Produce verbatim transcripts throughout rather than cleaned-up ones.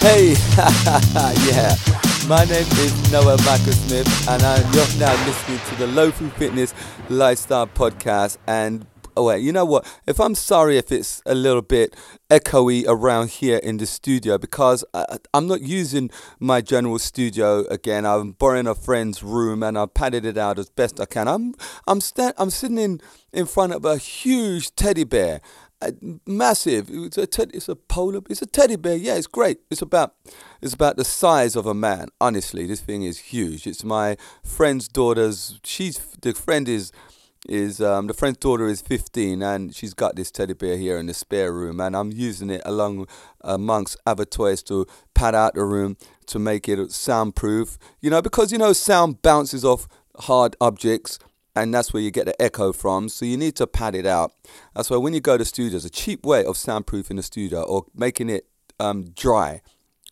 Hey, yeah, my name is Noah Macker Smith and I'm, you're now listening to the Low Food Fitness Lifestyle Podcast. And oh wait, you know what, if I'm sorry if it's a little bit echoey around here in the studio because I, I'm not using my general studio again. I'm borrowing a friend's room and I've padded it out as best I can. I'm I'm, sta- I'm sitting in, in front of a huge teddy bear. Uh, massive. It's a te- it's a polar. It's a teddy bear. Yeah, it's great. It's about it's about the size of a man. Honestly, this thing is huge. It's my friend's daughter's. She's the friend is is um the friend's daughter is fifteen and she's got this teddy bear here in the spare room and I'm using it along amongst other toys to pad out the room to make it soundproof. You know, because you know sound bounces off hard objects. And that's where you get the echo from, so you need to pad it out. That's why when you go to studios, a cheap way of soundproofing the studio or making it um, dry,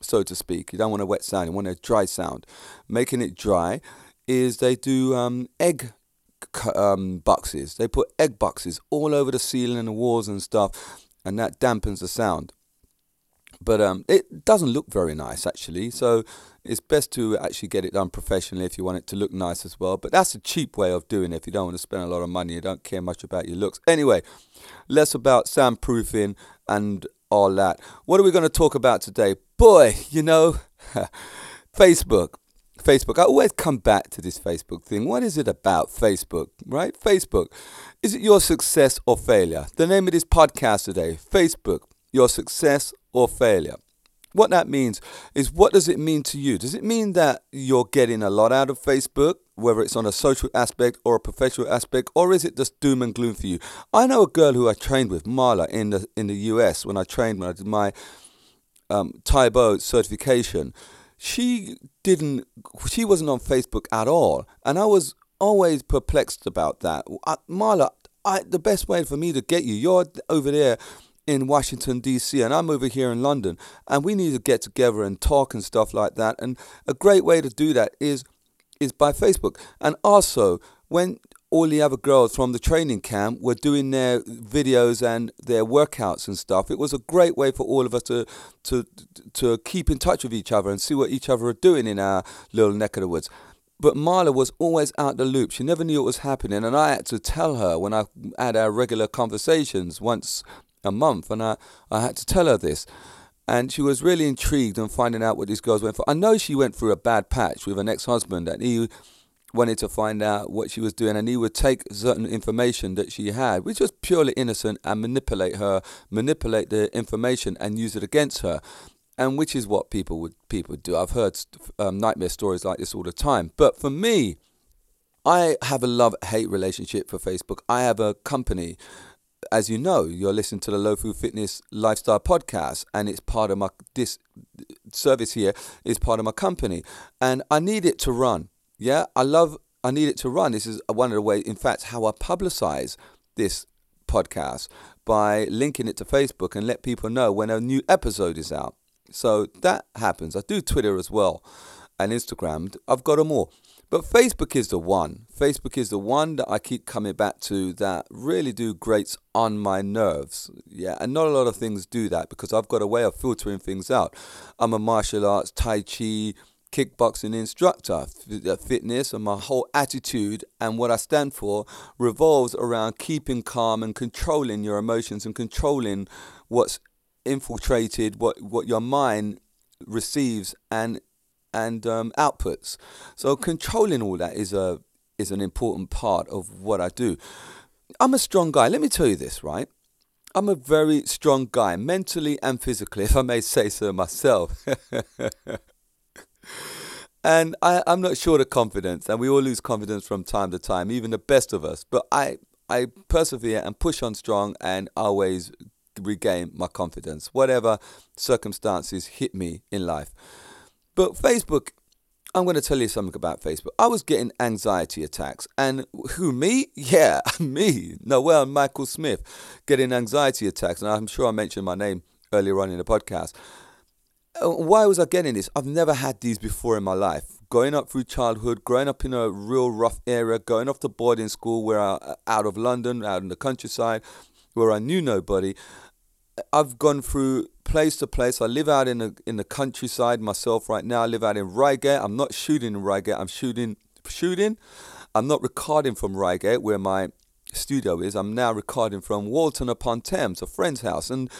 so to speak. You don't want a wet sound, you want a dry sound. Making it dry is they do um, egg um, boxes. They put egg boxes all over the ceiling and the walls and stuff, and that dampens the sound. But um, it doesn't look very nice, actually. So it's best to actually get it done professionally if you want it to look nice as well. But that's a cheap way of doing it if you don't want to spend a lot of money. You don't care much about your looks. Anyway, less about soundproofing and all that. What are we going to talk about today? Boy, you know, Facebook. Facebook. I always come back to this Facebook thing. What is it about Facebook, right? Facebook. Is it your success or failure? The name of this podcast today, Facebook, your success or failure. What that means is, what does it mean to you? Does it mean that you're getting a lot out of Facebook, whether it's on a social aspect or a professional aspect, or is it just doom and gloom for you? I know a girl who I trained with, Marla, in the in the U S when I trained, when I did my um, Tai Bo certification. She didn't, she wasn't on Facebook at all, and I was always perplexed about that. I, Marla, I, the best way for me to get you, you're over there in Washington, D C, and I'm over here in London, and we need to get together and talk and stuff like that. And a great way to do that is is by Facebook. And also, when all the other girls from the training camp were doing their videos and their workouts and stuff, it was a great way for all of us to to to keep in touch with each other and see what each other are doing in our little neck of the woods. But Marla was always out the loop. She never knew what was happening, and I had to tell her when I had our regular conversations once a month, and I, I had to tell her this, and she was really intrigued on finding out what these girls went for. I know she went through a bad patch with an ex-husband, and he wanted to find out what she was doing, and he would take certain information that she had, which was purely innocent, and manipulate her, manipulate the information and use it against her, and which is what people would people do. I've heard um, nightmare stories like this all the time. But for me, I have a love-hate relationship for Facebook. I have a company. As you know, you're listening to the Low Food Fitness Lifestyle Podcast, and it's part of my this service here is part of my company, and I need it to run. Yeah, I love. I need it to run. This is one of the ways, in fact, how I publicize this podcast by linking it to Facebook and let people know when a new episode is out. So that happens. I do Twitter as well and Instagram. I've got them all. But Facebook is the one. Facebook is the one that I keep coming back to that really do grates on my nerves. Yeah, and not a lot of things do that because I've got a way of filtering things out. I'm a martial arts, Tai Chi, kickboxing instructor. Fitness and my whole attitude and what I stand for revolves around keeping calm and controlling your emotions and controlling what's infiltrated, what, what your mind receives and and um, outputs. So controlling all that is a is an important part of what I do. I'm a strong guy. Let me tell you this, right? I'm a very strong guy, mentally and physically, if I may say so myself. And I, I'm not short of confidence, and we all lose confidence from time to time, even the best of us. But I, I persevere and push on strong and always regain my confidence, whatever circumstances hit me in life. But Facebook, I'm going to tell you something about Facebook. I was getting anxiety attacks. And who, me? Yeah, me, Noel Michael Smith, getting anxiety attacks. And I'm sure I mentioned my name earlier on in the podcast. Why was I getting this? I've never had these before in my life. Going up through childhood, growing up in a real rough area, going off to boarding school where I, out of London, out in the countryside, where I knew nobody. I've gone through place to place. I live out in the in the countryside myself right now. I live out in Reigate. I'm not shooting in Reigate. I'm shooting shooting. I'm not recording from Reigate, where my studio is. I'm now recording from Walton upon Thames, a friend's house, and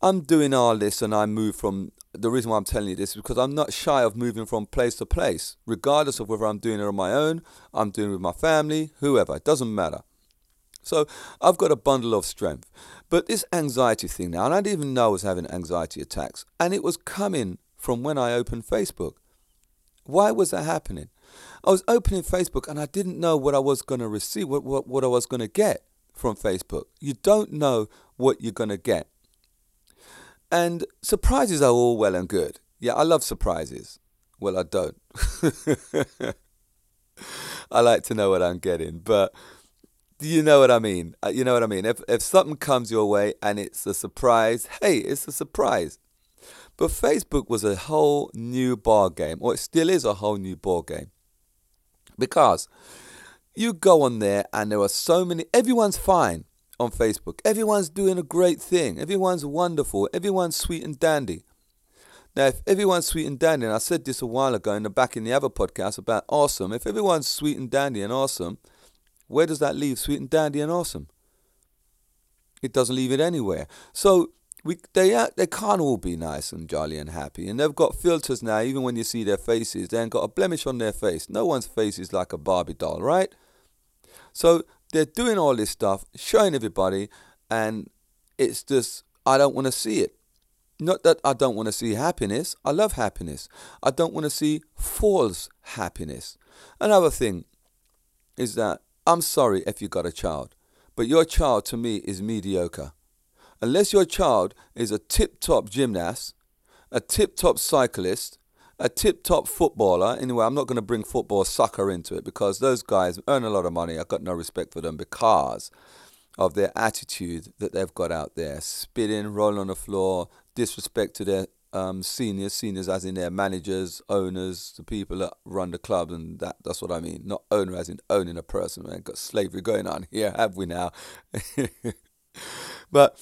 I'm doing all this. And I move from. The reason why I'm telling you this is because I'm not shy of moving from place to place, regardless of whether I'm doing it on my own, I'm doing it with my family, whoever. It doesn't matter. So I've got a bundle of strength. But this anxiety thing now, and I didn't even know I was having anxiety attacks, and it was coming from when I opened Facebook. Why was that happening? I was opening Facebook and I didn't know what I was going to receive, what, what, what I was going to get from Facebook. You don't know what you're going to get. And surprises are all well and good. Yeah, I love surprises. Well, I don't. I like to know what I'm getting, but you know what I mean. You know what I mean. If if something comes your way and it's a surprise, hey, it's a surprise. But Facebook was a whole new ball game, or it still is a whole new ball game, because you go on there and there are so many. Everyone's fine. On Facebook, everyone's doing a great thing, everyone's wonderful, everyone's sweet and dandy. Now, if everyone's sweet and dandy, and I said this a while ago in the back in the other podcast about awesome, if everyone's sweet and dandy and awesome, where does that leave sweet and dandy and awesome? It doesn't leave it anywhere. So we they they can't all be nice and jolly and happy, and they've got filters now. Even when you see their faces, they ain't got a blemish on their face. No one's face is like a Barbie doll, right? So they're doing all this stuff, showing everybody, and it's just, I don't want to see it. Not that I don't want to see happiness. I love happiness. I don't want to see false happiness. Another thing is that I'm sorry if you got a child, but your child to me is mediocre. Unless your child is a tip-top gymnast, a tip-top cyclist, a tip-top footballer. Anyway, I'm not going to bring football soccer into it because those guys earn a lot of money. I've got no respect for them because of their attitude that they've got out there. Spitting, rolling on the floor, disrespect to their um, seniors, seniors as in their managers, owners, the people that run the club, and that, that's what I mean. Not owner as in owning a person. We've got slavery going on here, have we now? But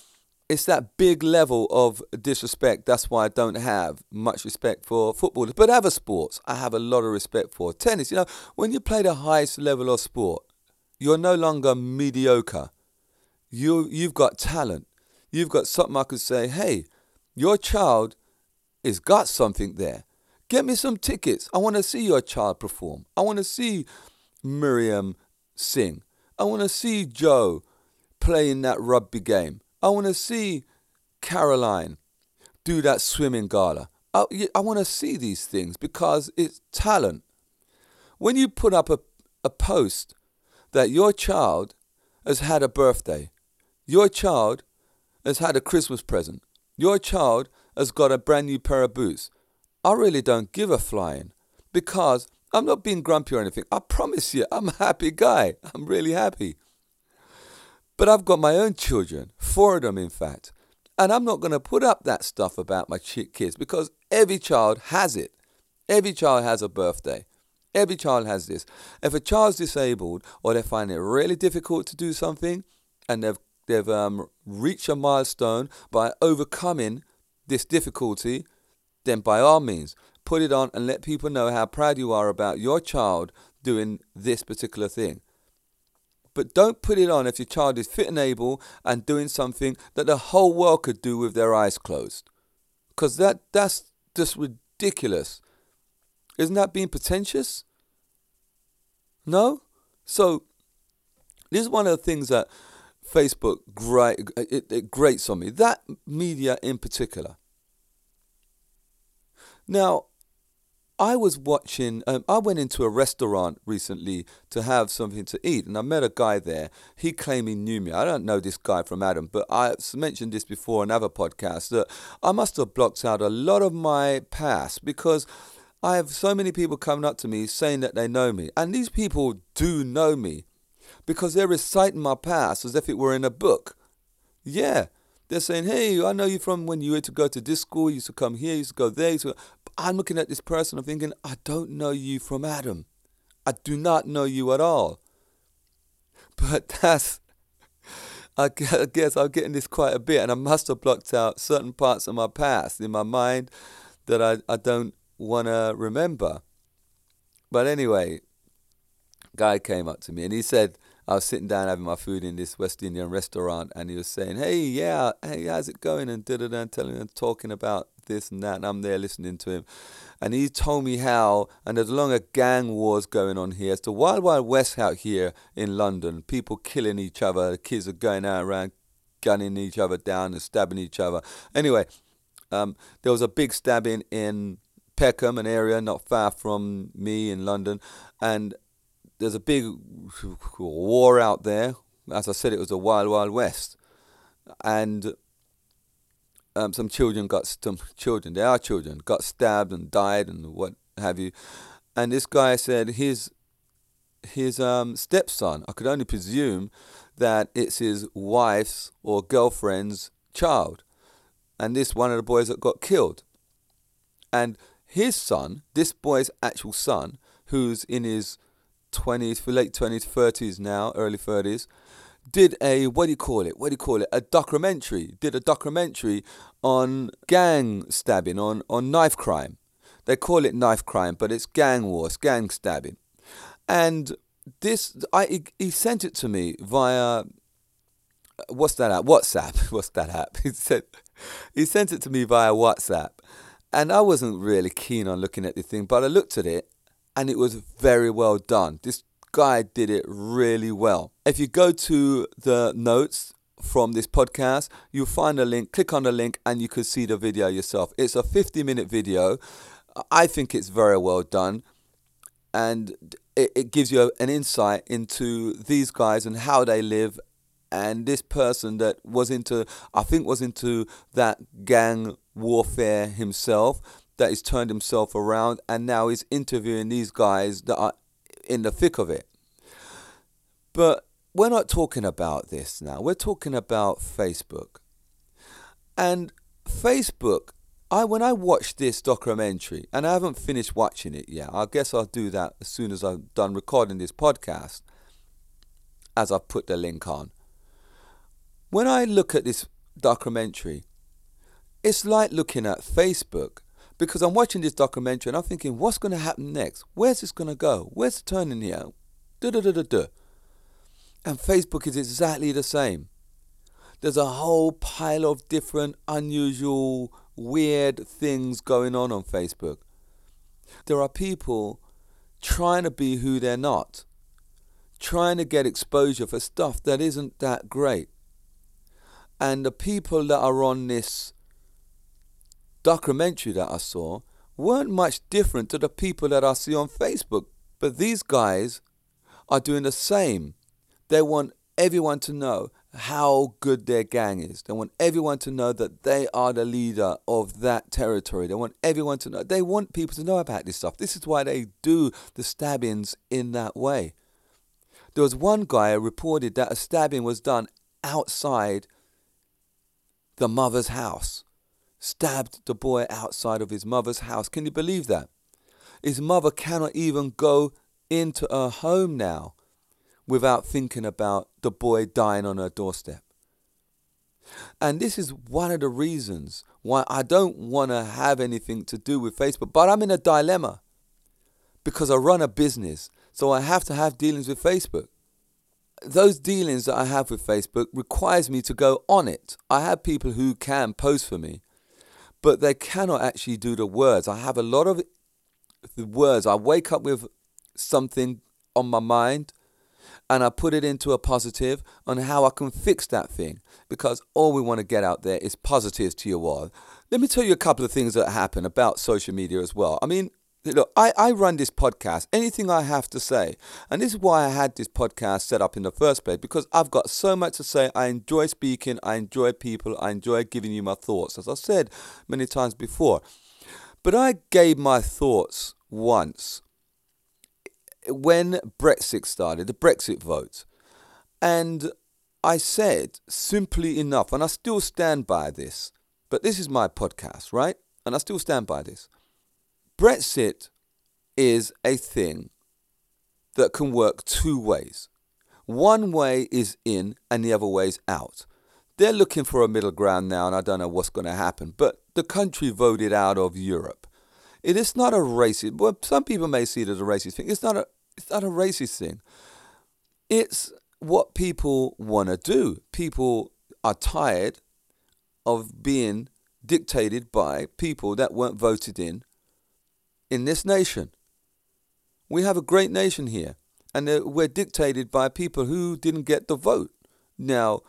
it's that big level of disrespect. That's why I don't have much respect for footballers. But other sports, I have a lot of respect for. Tennis, you know, when you play the highest level of sport, you're no longer mediocre. You, you've got talent. You've got something I could say, hey, your child has got something there. Get me some tickets. I want to see your child perform. I want to see Miriam sing. I want to see Joe play in that rugby game. I want to see Caroline do that swimming gala. I, I want to see these things because it's talent. When you put up a, a post that your child has had a birthday, your child has had a Christmas present, your child has got a brand new pair of boots, I really don't give a flying because I'm not being grumpy or anything. I promise you, I'm a happy guy. I'm really happy. But I've got my own children, four of them in fact, and I'm not going to put up that stuff about my kids because every child has it. Every child has a birthday. Every child has this. If a child's disabled or they find it really difficult to do something and they've, they've um, reached a milestone by overcoming this difficulty, then by all means, put it on and let people know how proud you are about your child doing this particular thing. But don't put it on if your child is fit and able and doing something that the whole world could do with their eyes closed. Because that, that's just ridiculous. Isn't that being pretentious? No? So, this is one of the things that Facebook great, it, it grates on me. That media in particular. Now, I was watching, um, I went into a restaurant recently to have something to eat, and I met a guy there. He claimed he knew me. I don't know this guy from Adam, but I mentioned this before in another podcast that I must have blocked out a lot of my past because I have so many people coming up to me saying that they know me. And these people do know me because they're reciting my past as if it were in a book. Yeah. They're saying, hey, I know you from when you had to go to this school, you used to come here, you used to go there. To... I'm looking at this person, I'm thinking, I don't know you from Adam. I do not know you at all. But that's, I guess I'm getting this quite a bit, and I must have blocked out certain parts of my past in my mind that I, I don't want to remember. But anyway, guy came up to me and he said, I was sitting down having my food in this West Indian restaurant, and he was saying, hey, yeah, hey, how's it going? And da-da-da, and telling and talking about this and that, and I'm there listening to him. And he told me how, and there's a lot of gang wars going on here. It's the Wild Wild West out here in London. People killing each other. The kids are going out around gunning each other down and stabbing each other. Anyway, um, there was a big stabbing in Peckham, an area not far from me in London, and there's a big war out there. As I said, it was a Wild Wild West. And um, some children got, some children, they are children, got stabbed and died and what have you. And this guy said his, his um, stepson, I could only presume that it's his wife's or girlfriend's child. And this one of the boys that got killed. And his son, this boy's actual son, who's in his twenties, for late twenties, thirties now, early thirties, did a, what do you call it, what do you call it, a documentary, did a documentary on gang stabbing, on, on knife crime. They call it knife crime, but it's gang wars, gang stabbing. And this, I he, he sent it to me via, what's that app, WhatsApp, what's that app, he sent, he sent it to me via WhatsApp, and I wasn't really keen on looking at the thing, but I looked at it, and it was very well done. This guy did it really well. If you go to the notes from this podcast, you'll find a link. Click on the link and you can see the video yourself. It's a fifty-minute video. I think it's very well done. And it, it gives you an insight into these guys and how they live. And this person that was into, I think was into that gang warfare himself, that he's turned himself around, and now he's interviewing these guys that are in the thick of it. But we're not talking about this now. We're talking about Facebook. And Facebook, I when I watched this documentary, and I haven't finished watching it yet. I guess I'll do that as soon as I'm done recording this podcast, as I put the link on. When I look at this documentary, it's like looking at Facebook. Because I'm watching this documentary and I'm thinking, what's going to happen next? Where's this going to go? Where's the turn in here? Duh, duh, duh, duh, duh. And Facebook is exactly the same. There's a whole pile of different, unusual, weird things going on on Facebook. There are people trying to be who they're not, trying to get exposure for stuff that isn't that great. And the people that are on this documentary that I saw weren't much different to the people that I see on Facebook. But these guys are doing the same. They want everyone to know how good their gang is. They want everyone to know that they are the leader of that territory. They want everyone to know. They want people to know about this stuff. This is why they do the stabbings in that way. There was one guy who reported that a stabbing was done outside the mother's house. Stabbed the boy outside of his mother's house. Can you believe that? His mother cannot even go into her home now without thinking about the boy dying on her doorstep. And this is one of the reasons why I don't want to have anything to do with Facebook. But I'm in a dilemma because I run a business, so I have to have dealings with Facebook. Those dealings that I have with Facebook requires me to go on it. I have people who can post for me, but they cannot actually do the words. I have a lot of the words. I wake up with something on my mind and I put it into a positive on how I can fix that thing, because all we want to get out there is positives to your world. Let me tell you a couple of things that happen about social media as well. I mean, look, I, I run this podcast, anything I have to say. And this is why I had this podcast set up in the first place, because I've got so much to say. I enjoy speaking. I enjoy people. I enjoy giving you my thoughts, as I said many times before. But I gave my thoughts once when Brexit started, the Brexit vote. And I said, simply enough, and I still stand by this, but this is my podcast, right? And I still stand by this. Brexit is a thing that can work two ways. One way is in and the other way's out. They're looking for a middle ground now, and I don't know what's going to happen. But the country voted out of Europe. It is not a racist. Well, some people may see it as a racist thing. It's not a. It's not a racist thing. It's what people want to do. People are tired of being dictated by people that weren't voted in in this nation. We have a great nation here, and we're dictated by people who didn't get the vote. Now,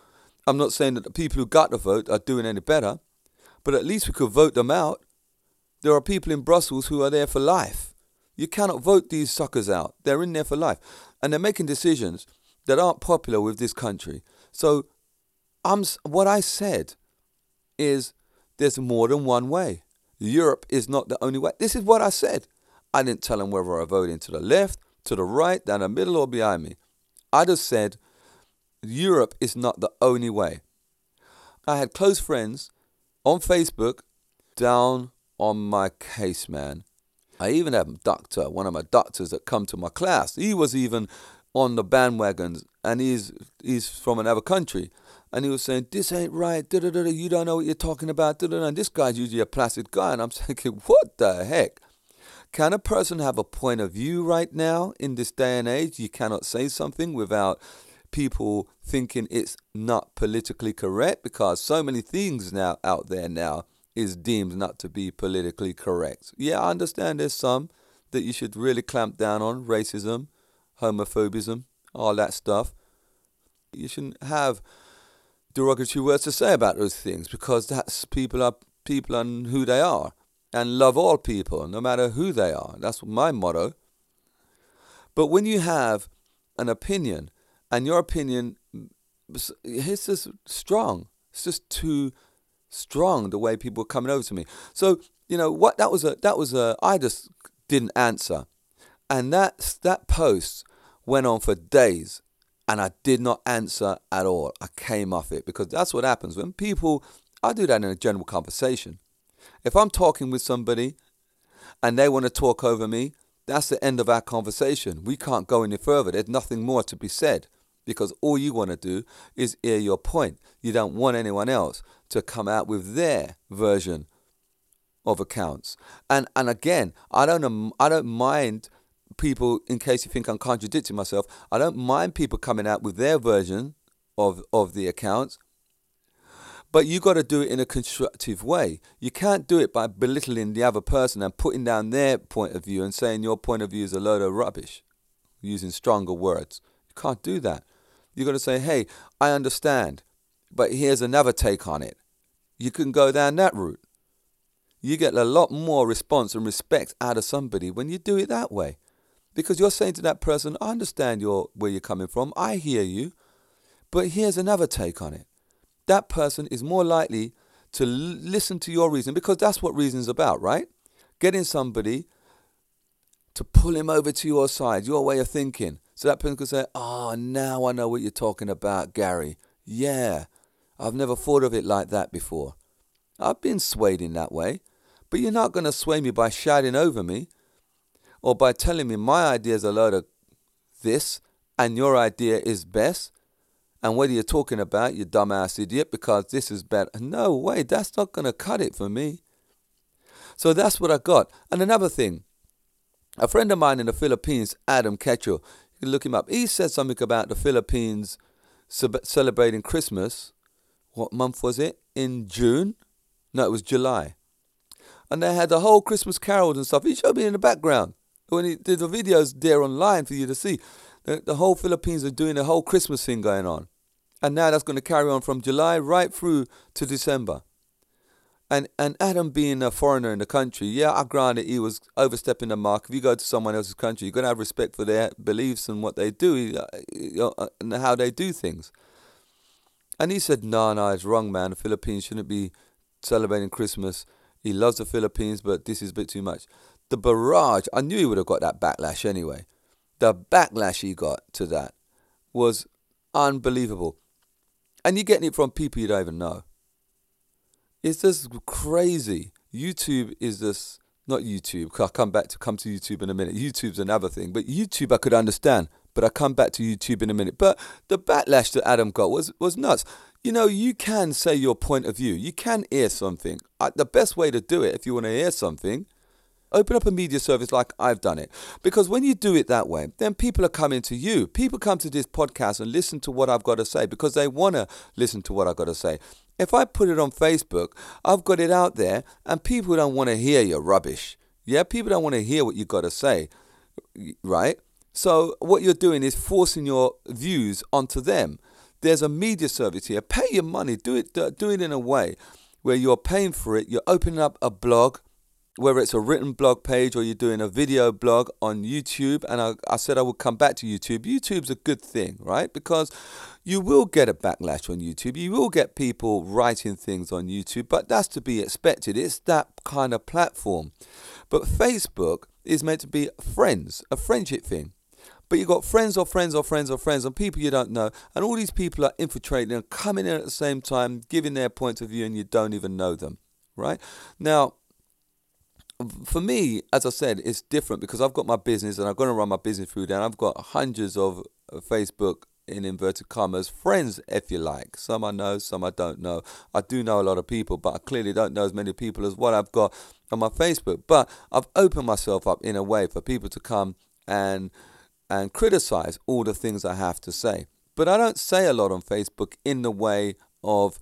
I'm not saying that the people who got the vote are doing any better, but at least we could vote them out. There are people in Brussels who are there for life. You cannot vote these suckers out. They're in there for life. And they're making decisions that aren't popular with this country. So I'm, what I said is there's more than one way. Europe is not the only way. This is what I said. I didn't tell them whether I voted to the left, to the right, down the middle or behind me. I just said Europe is not the only way. I had close friends on Facebook down on my case, man. I even had a doctor, one of my doctors that come to my class. He was even on the bandwagons, and he's he's from another country. And he was saying, this ain't right, da-da-da-da, you don't know what you're talking about, da-da-da. And this guy's usually a placid guy, and I'm thinking, what the heck? Can a person have a point of view right now in this day and age? You cannot say something without people thinking it's not politically correct, because so many things now out there now is deemed not to be politically correct. Yeah, I understand there's some that you should really clamp down on, racism, homophobism, all that stuff. You shouldn't have derogatory words to say about those things, because that's people are people and who they are, and love all people, no matter who they are. That's my motto. But when you have an opinion, and your opinion, it's just strong. It's just too strong, the way people are coming over to me. So, you know, what that was a, that was a, I just didn't answer. And that, that post went on for days, and I did not answer at all. I came off it, because that's what happens when people, I do that in a general conversation. If I'm talking with somebody and they want to talk over me, that's the end of our conversation. We can't go any further. There's nothing more to be said, because all you want to do is hear your point. You don't want anyone else to come out with their version of accounts. And and again, I don't I don't mind people, in case you think I'm contradicting myself, I don't mind people coming out with their version of, of the accounts. But you got to do it in a constructive way. You can't do it by belittling the other person and putting down their point of view and saying your point of view is a load of rubbish, using stronger words. You can't do that. You got to say, hey, I understand, but here's another take on it. You can go down that route. You get a lot more response and respect out of somebody when you do it that way. Because you're saying to that person, I understand your, where you're coming from. I hear you, but here's another take on it. That person is more likely to l- listen to your reason, because that's what reason's about, right? Getting somebody to pull him over to your side, your way of thinking. So that person could say, oh, now I know what you're talking about, Gary. Yeah, I've never thought of it like that before. I've been swayed in that way, but you're not going to sway me by shouting over me or by telling me my idea is a load of this and your idea is best. And what are you talking about, you dumbass idiot, because this is better. No way, that's not going to cut it for me. So that's what I got. And another thing, a friend of mine in the Philippines, Adam Ketchel, you look him up. He said something about the Philippines celebrating Christmas. What month was it? In June? No, it was July. And they had the whole Christmas carols and stuff. He showed me in the background when he did the videos there online for you to see. The, the whole Philippines are doing the whole Christmas thing going on. And now that's going to carry on from July right through to December. And and Adam being a foreigner in the country, yeah, I granted he was overstepping the mark. If you go to someone else's country, you've got to have respect for their beliefs and what they do and how they do things. And he said, no, no, it's wrong, man. The Philippines shouldn't be celebrating Christmas. He loves the Philippines, but this is a bit too much. The barrage, I knew he would have got that backlash anyway. The backlash he got to that was unbelievable. And you're getting it from people you don't even know. It's just crazy. YouTube is this, not YouTube, I'll come back to come to YouTube in a minute. YouTube's another thing, but YouTube I could understand. but I'll come back to YouTube in a minute. But the backlash that Adam got was, was nuts. You know, you can say your point of view. You can air something. I, the best way to do it, if you want to air something, open up a media service like I've done it. Because when you do it that way, then people are coming to you. People come to this podcast and listen to what I've got to say because they want to listen to what I've got to say. If I put it on Facebook, I've got it out there, and people don't want to hear your rubbish. Yeah, people don't want to hear what you've got to say, right? So what you're doing is forcing your views onto them. There's a media service here. Pay your money. Do it, do it in a way where you're paying for it. You're opening up a blog, whether it's a written blog page or you're doing a video blog on YouTube. And I, I said I would come back to YouTube. YouTube's a good thing, right? Because you will get a backlash on YouTube. You will get people writing things on YouTube, but that's to be expected. It's that kind of platform. But Facebook is meant to be friends, a friendship thing. But you've got friends or friends or friends or friends and people you don't know. And all these people are infiltrating and coming in at the same time, giving their points of view, and you don't even know them, right? Now, for me, as I said, it's different because I've got my business and I'm going to run my business through there. And I've got hundreds of Facebook, in inverted commas, friends, if you like. Some I know, some I don't know. I do know a lot of people, but I clearly don't know as many people as what I've got on my Facebook. But I've opened myself up in a way for people to come and and criticize all the things I have to say. But I don't say a lot on Facebook in the way of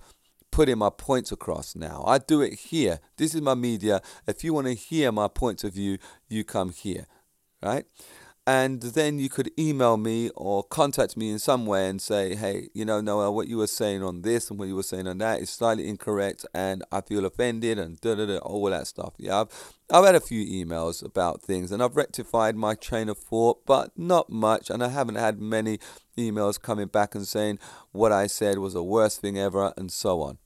putting my points across now. I do it here. This is my media. If you want to hear my points of view, you come here, right? And then you could email me or contact me in some way and say, hey, you know, Noah, what you were saying on this and what you were saying on that is slightly incorrect and I feel offended and da-da-da, all that stuff. Yeah, I've, I've had a few emails about things and I've rectified my train of thought, but not much. And I haven't had many emails coming back and saying what I said was the worst thing ever and so on.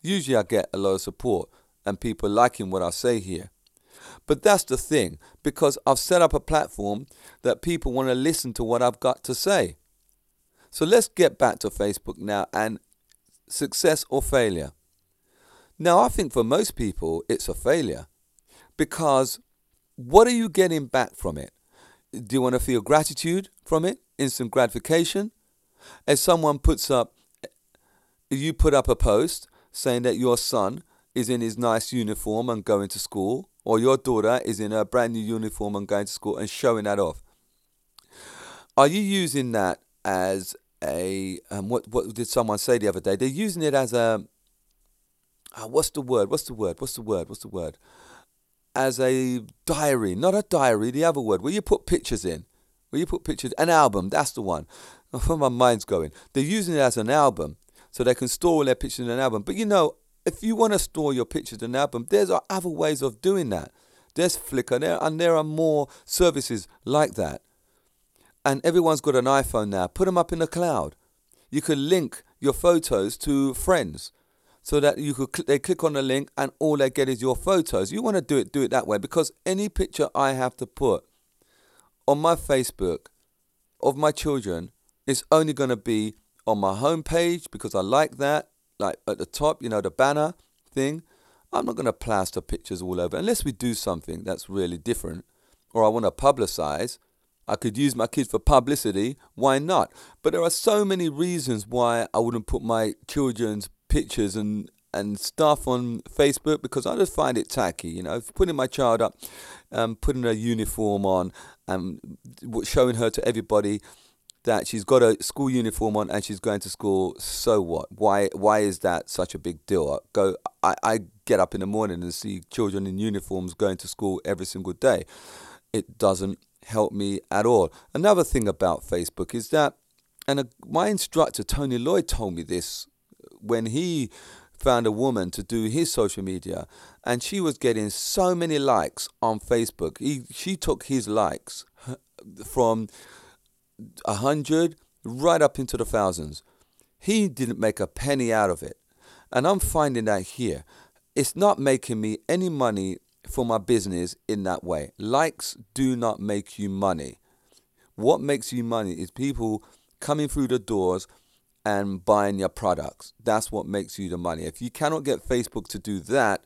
Usually I get a lot of support and people liking what I say here. But that's the thing, because I've set up a platform that people want to listen to what I've got to say. So let's get back to Facebook now and success or failure. Now, I think for most people, it's a failure because what are you getting back from it? Do you want to feel gratitude from it? Instant gratification? If someone puts up, you put up a post saying that your son is in his nice uniform and going to school, or your daughter is in her brand new uniform and going to school and showing that off. Are you using that as a, um, what What did someone say the other day? They're using it as a, oh, what's the word, what's the word, what's the word, what's the word? As a diary, not a diary, the other word, where you put pictures in, where you put pictures, an album, that's the one. My mind's going. They're using it as an album, so they can store all their pictures in an album. But you know, if you want to store your pictures in an album, there's other ways of doing that. There's Flickr, there, and there are more services like that. And everyone's got an iPhone now. Put them up in the cloud. You can link your photos to friends so that you could cl- they click on the link and all they get is your photos. You want to do it, do it that way, because any picture I have to put on my Facebook of my children is only going to be on my homepage because I like that. Like at the top, you know, the banner thing. I'm not going to plaster pictures all over unless we do something that's really different or I want to publicize. I could use my kids for publicity. Why not? But there are so many reasons why I wouldn't put my children's pictures and, and stuff on Facebook because I just find it tacky. You know, putting my child up, um, putting her uniform on and showing her to everybody that she's got a school uniform on and she's going to school, so what? Why Why is that such a big deal? I, go, I, I get up in the morning and see children in uniforms going to school every single day. It doesn't help me at all. Another thing about Facebook is that, and a, my instructor, Tony Lloyd, told me this when he found a woman to do his social media, and she was getting so many likes on Facebook. He, she took his likes from a hundred right up into the thousands. He didn't make a penny out of it. And I'm finding that here. It's not making me any money for my business in that way. Likes do not make you money. What makes you money is people coming through the doors and buying your products. That's what makes you the money. If you cannot get Facebook to do that,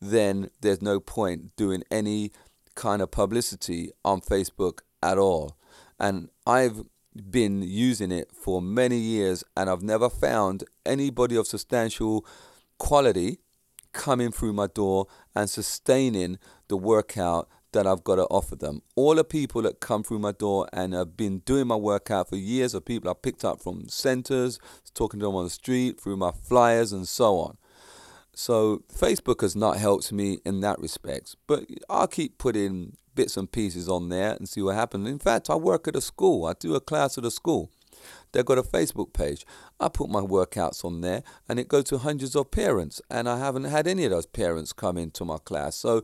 then there's no point doing any kind of publicity on Facebook at all. And I've been using it for many years, and I've never found anybody of substantial quality coming through my door and sustaining the workout that I've got to offer them. All the people that come through my door and have been doing my workout for years are people I picked up from centers, talking to them on the street, through my flyers and so on. So Facebook has not helped me in that respect, but I'll keep putting bits and pieces on there and see what happens. In fact, I work at a school. I do a class at a school. They've got a Facebook page. I put my workouts on there and it goes to hundreds of parents, and I haven't had any of those parents come into my class. So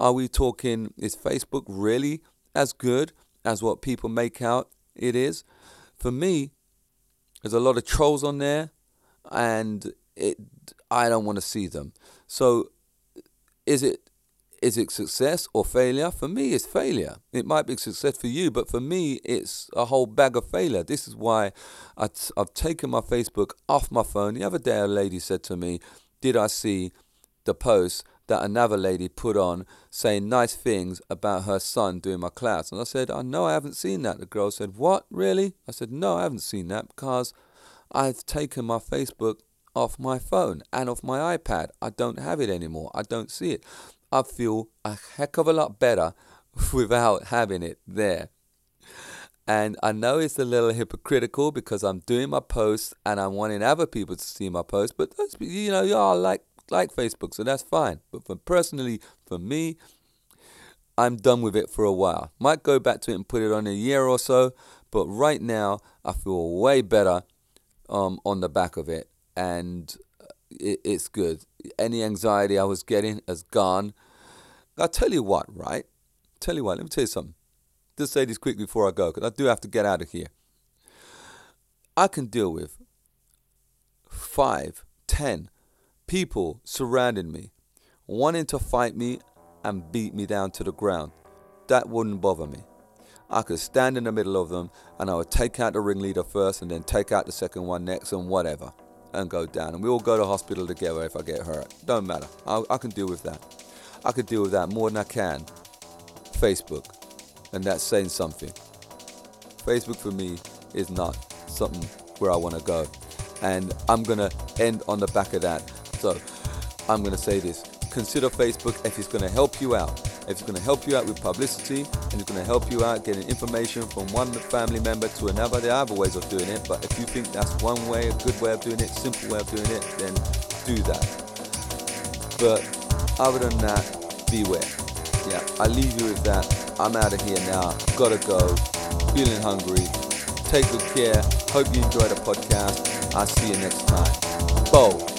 are we talking, is Facebook really as good as what people make out it is? For me, there's a lot of trolls on there, and it I don't want to see them. So is it is it success or failure? For me, it's failure. It might be success for you, but for me, it's a whole bag of failure. This is why I t- I've taken my Facebook off my phone. The other day, a lady said to me, did I see the post that another lady put on saying nice things about her son doing my class? And I said, oh, no, I haven't seen that. The girl said, what, really? I said, no, I haven't seen that because I've taken my Facebook off my phone and off my iPad. I don't have it anymore. I don't see it. I feel a heck of a lot better without having it there. And I know it's a little hypocritical because I'm doing my posts and I'm wanting other people to see my posts, but that's, you know, y'all like like Facebook, so that's fine. But for personally, for me, I'm done with it for a while. Might go back to it and put it on a year or so, but right now I feel way better um, on the back of it. And it, it's good. Any anxiety I was getting is gone. I'll tell you what, right? Tell you what, let me tell you something. Just say this quickly before I go, because I do have to get out of here. I can deal with five, ten people surrounding me, wanting to fight me and beat me down to the ground. That wouldn't bother me. I could stand in the middle of them and I would take out the ringleader first and then take out the second one next and whatever, and go down, and we all go to hospital together if I get hurt. Don't matter. I, I can deal with that. I can deal with that more than I can Facebook, and that's saying something. Facebook for me is not something where I want to go, and I'm gonna end on the back of that. So I'm gonna say this: consider Facebook if it's gonna help you out. If it's gonna help you out with publicity, and it's gonna help you out getting information from one family member to another. There are other ways of doing it, but if you think that's one way, a good way of doing it, simple way of doing it, then do that. But other than that, beware. Yeah, I leave you with that. I'm out of here now. Gotta go. Feeling hungry. Take good care. Hope you enjoy the podcast. I'll see you next time. Bo.